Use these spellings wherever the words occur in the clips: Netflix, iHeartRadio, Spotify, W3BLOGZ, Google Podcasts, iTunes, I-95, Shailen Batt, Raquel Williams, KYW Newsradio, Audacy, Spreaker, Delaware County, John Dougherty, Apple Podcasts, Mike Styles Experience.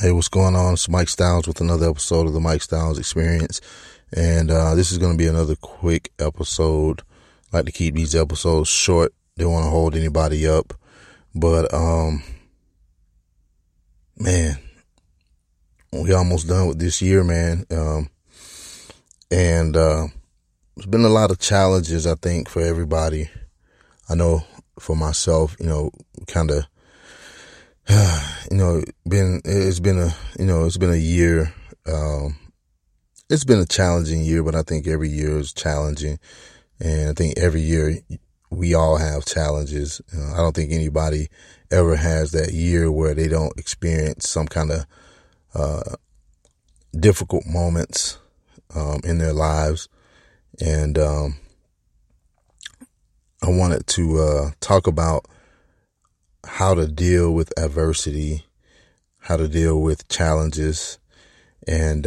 Hey, what's going on? It's Mike Styles with another episode of the Mike Styles Experience. And this is going to be another quick episode. I like to keep these episodes short. Don't want to hold anybody up. But, man, we almost done with this year, man. There's been a lot of challenges, I think, for everybody. I know for myself, it's been a year. It's been a challenging year, but I think every year is challenging. And I think every year we all have challenges. I don't think anybody ever has that year where they don't experience some kind of, difficult moments, in their lives. And, I wanted to, talk about how to deal with adversity, how to deal with challenges. And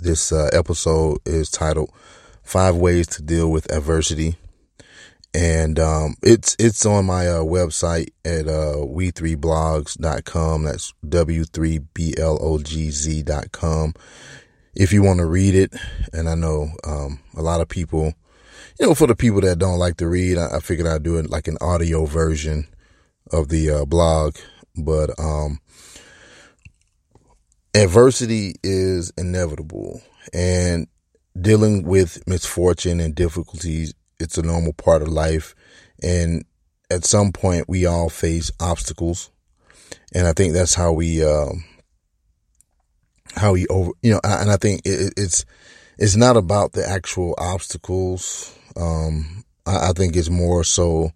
this episode is titled 5 Ways to Deal with Adversity. And it's on my website at w3blogz.com. That's w3blogz.com. If you want to read it. And I know a lot of people, for the people that don't like to read, I figured I'd do it like an audio version of the blog. But adversity is inevitable, and dealing with misfortune and difficulties, it's a normal part of life. And at some point, we all face obstacles, and I think that's how we, And I think it's not about the actual obstacles. I think it's more so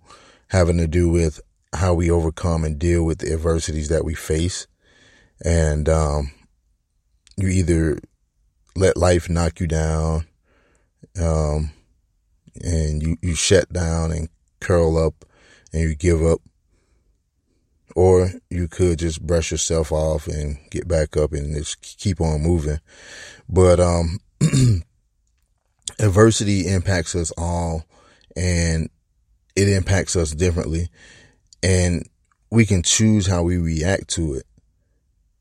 having to do with how we overcome and deal with the adversities that we face. And you either let life knock you down, and you shut down and curl up and you give up, or you could just brush yourself off and get back up and just keep on moving. But adversity impacts us all, and it impacts us differently, and we can choose how we react to it.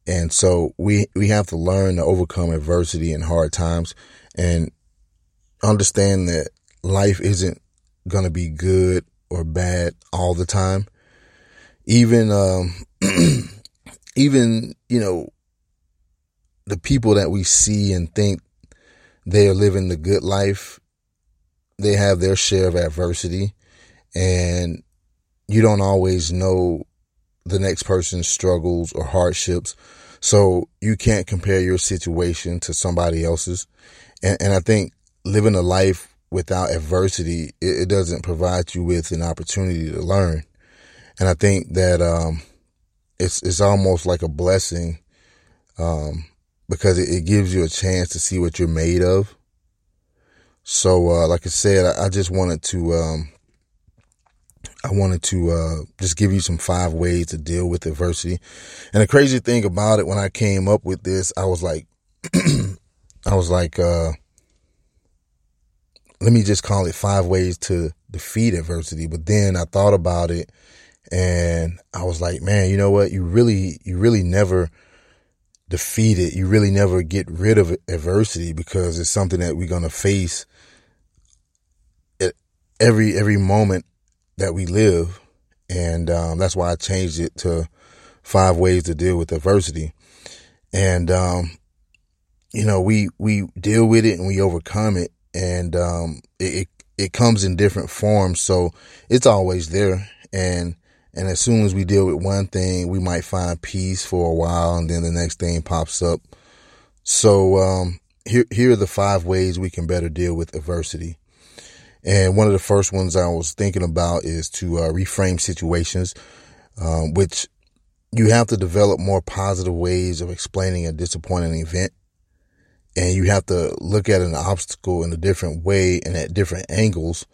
And so we have to learn to overcome adversity and hard times, and understand that life isn't going to be good or bad all the time. Even the people that we see and think they are living the good life, they have their share of adversity, and you don't always know the next person's struggles or hardships. So you can't compare your situation to somebody else's. And I think living a life without adversity, it doesn't provide you with an opportunity to learn. And I think that, it's almost like a blessing, because it gives you a chance to see what you're made of. So, like I said, I just wanted to, just give you some 5 ways to deal with adversity. And the crazy thing about it, when I came up with this, I was like, let me just call it 5 ways to defeat adversity. But then I thought about it, and I was like, man, you know what? You really never defeat it. You really never get rid of adversity, because it's something that we're going to face at every moment that we live. And that's why I changed it to 5 ways to deal with adversity. And we deal with it and we overcome it, and it comes in different forms, so it's always there. And as soon as we deal with one thing, we might find peace for a while, and then the next thing pops up. So here are the 5 ways we can better deal with adversity. And one of the first ones I was thinking about is to reframe situations, which you have to develop more positive ways of explaining a disappointing event. And you have to look at an obstacle in a different way and at different angles.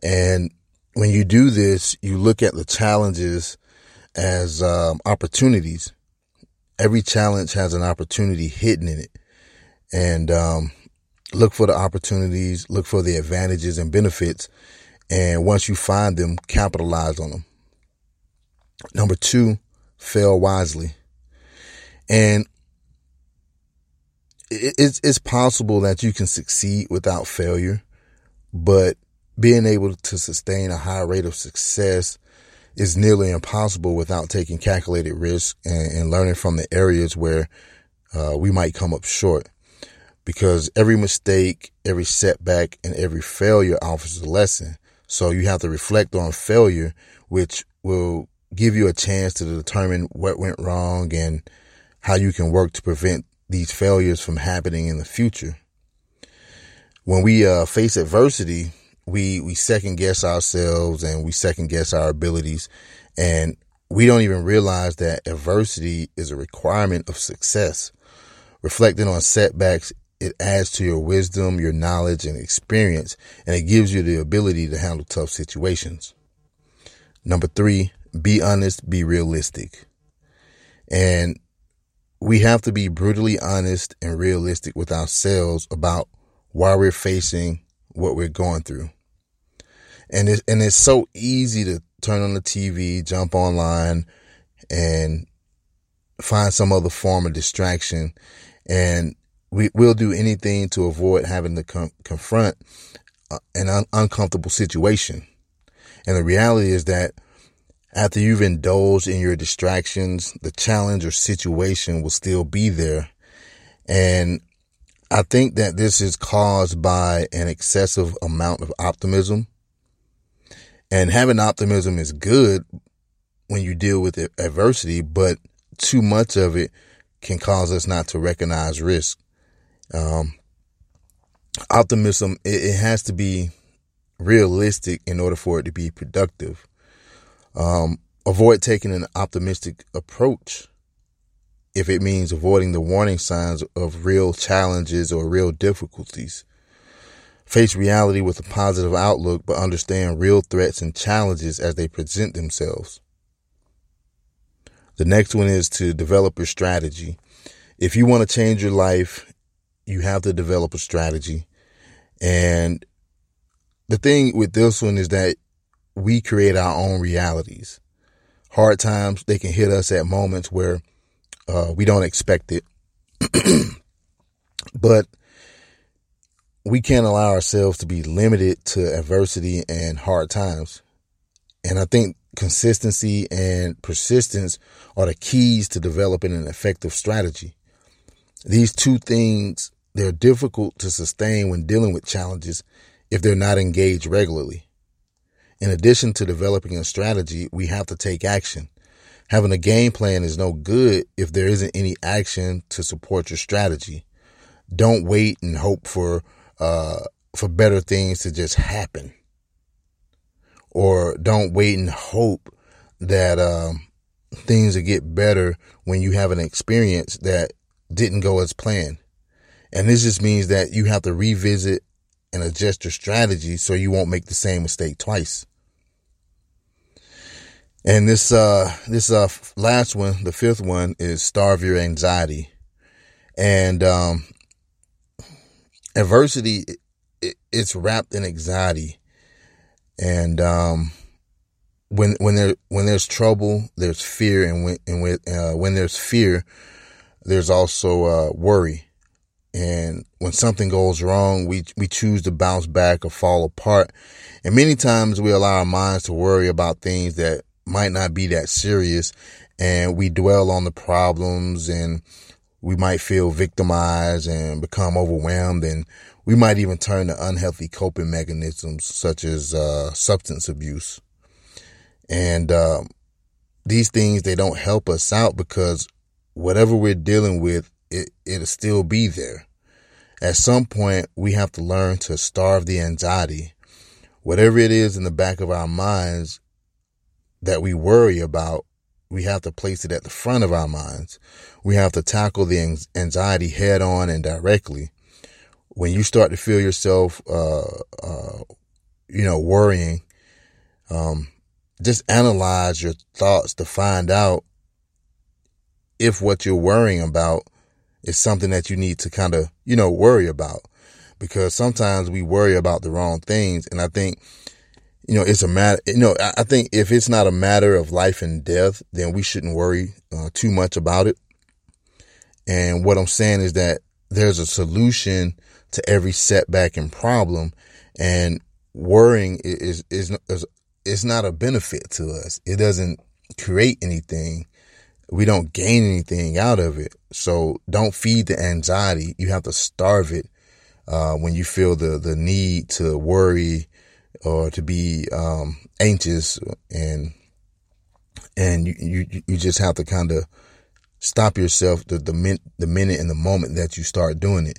And when you do this, you look at the challenges as opportunities. Every challenge has an opportunity hidden in it. And look for the opportunities, look for the advantages and benefits. And once you find them, capitalize on them. Number 2, fail wisely. And it's possible that you can succeed without failure, but being able to sustain a high rate of success is nearly impossible without taking calculated risk and learning from the areas where we might come up short. Because every mistake, every setback, and every failure offers a lesson. So you have to reflect on failure, which will give you a chance to determine what went wrong and how you can work to prevent these failures from happening in the future. When we face adversity, we second guess ourselves and we second guess our abilities, and we don't even realize that adversity is a requirement of success. Reflecting on setbacks, it adds to your wisdom, your knowledge, and experience, and it gives you the ability to handle tough situations. Number 3, be honest, be realistic. And we have to be brutally honest and realistic with ourselves about why we're facing what we're going through. And it's so easy to turn on the TV, jump online, and find some other form of distraction. And we'll do anything to avoid having to confront an uncomfortable situation. And the reality is that after you've indulged in your distractions, the challenge or situation will still be there. And I think that this is caused by an excessive amount of optimism. And having optimism is good when you deal with adversity, but too much of it can cause us not to recognize risk. Optimism, it has to be realistic in order for it to be productive. Avoid taking an optimistic approach if it means avoiding the warning signs of real challenges or real difficulties. Face reality with a positive outlook, but understand real threats and challenges as they present themselves. The next one is to develop your strategy. If you want to change your life, you have to develop a strategy. And the thing with this one is that we create our own realities. Hard times, they can hit us at moments where we don't expect it. But we can't allow ourselves to be limited to adversity and hard times. And I think consistency and persistence are the keys to developing an effective strategy. These two things, they're difficult to sustain when dealing with challenges if they're not engaged regularly. In addition to developing a strategy, we have to take action. Having a game plan is no good if there isn't any action to support your strategy. Don't wait and hope for better things to just happen. Or don't wait and hope that things will get better when you have an experience that didn't go as planned. And this just means that you have to revisit and adjust your strategy so you won't make the same mistake twice. And this last one, the fifth one, is starve your anxiety. And adversity, it's wrapped in anxiety. And when there's trouble, there's fear, and when there's fear, there's also worry. And when something goes wrong, we choose to bounce back or fall apart. And many times we allow our minds to worry about things that might not be that serious, and we dwell on the problems, and we might feel victimized and become overwhelmed, and we might even turn to unhealthy coping mechanisms such as substance abuse. And these things, they don't help us out, because whatever we're dealing with, it'll still be there. At some point, we have to learn to starve the anxiety. Whatever it is in the back of our minds that we worry about, we have to place it at the front of our minds. We have to tackle the anxiety head on and directly. When you start to feel yourself, worrying, just analyze your thoughts to find out if what you're worrying about is something that you need to kind of, worry about. Because sometimes we worry about the wrong things. And I think, it's a matter, I think if it's not a matter of life and death, then we shouldn't worry too much about it. And what I'm saying is that there's a solution to every setback and problem, and worrying is not a benefit to us. It doesn't create anything. We don't gain anything out of it. So don't feed the anxiety. You have to starve it when you feel the need to worry or to be anxious, and you just have to kind of stop yourself the minute and the moment that you start doing it.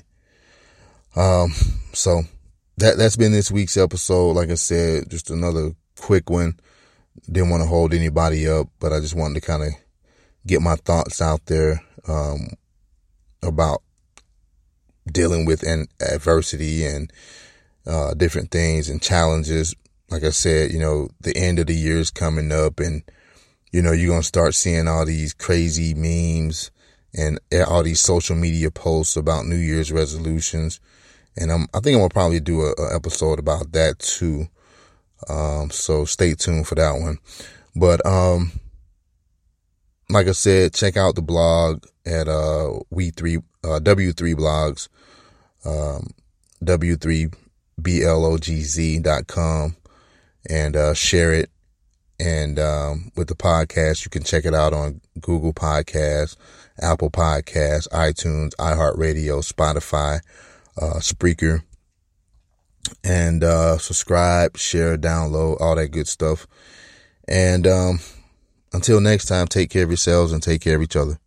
So that's been this week's episode. Like I said, just another quick one. Didn't want to hold anybody up, but I just wanted to kind of get my thoughts out there, about dealing with adversity and, different things and challenges. Like I said, the end of the year is coming up, and, you're going to start seeing all these crazy memes and all these social media posts about New Year's resolutions. And I think I'm going to probably do an episode about that too. So stay tuned for that one. But, like I said, check out the blog at, W3BLOGZ, W3BLOGZ.com, and, share it. And, with the podcast, you can check it out on Google Podcasts, Apple Podcasts, iTunes, iHeartRadio, Spotify, Spreaker, and, subscribe, share, download, all that good stuff. And, until next time, take care of yourselves and take care of each other.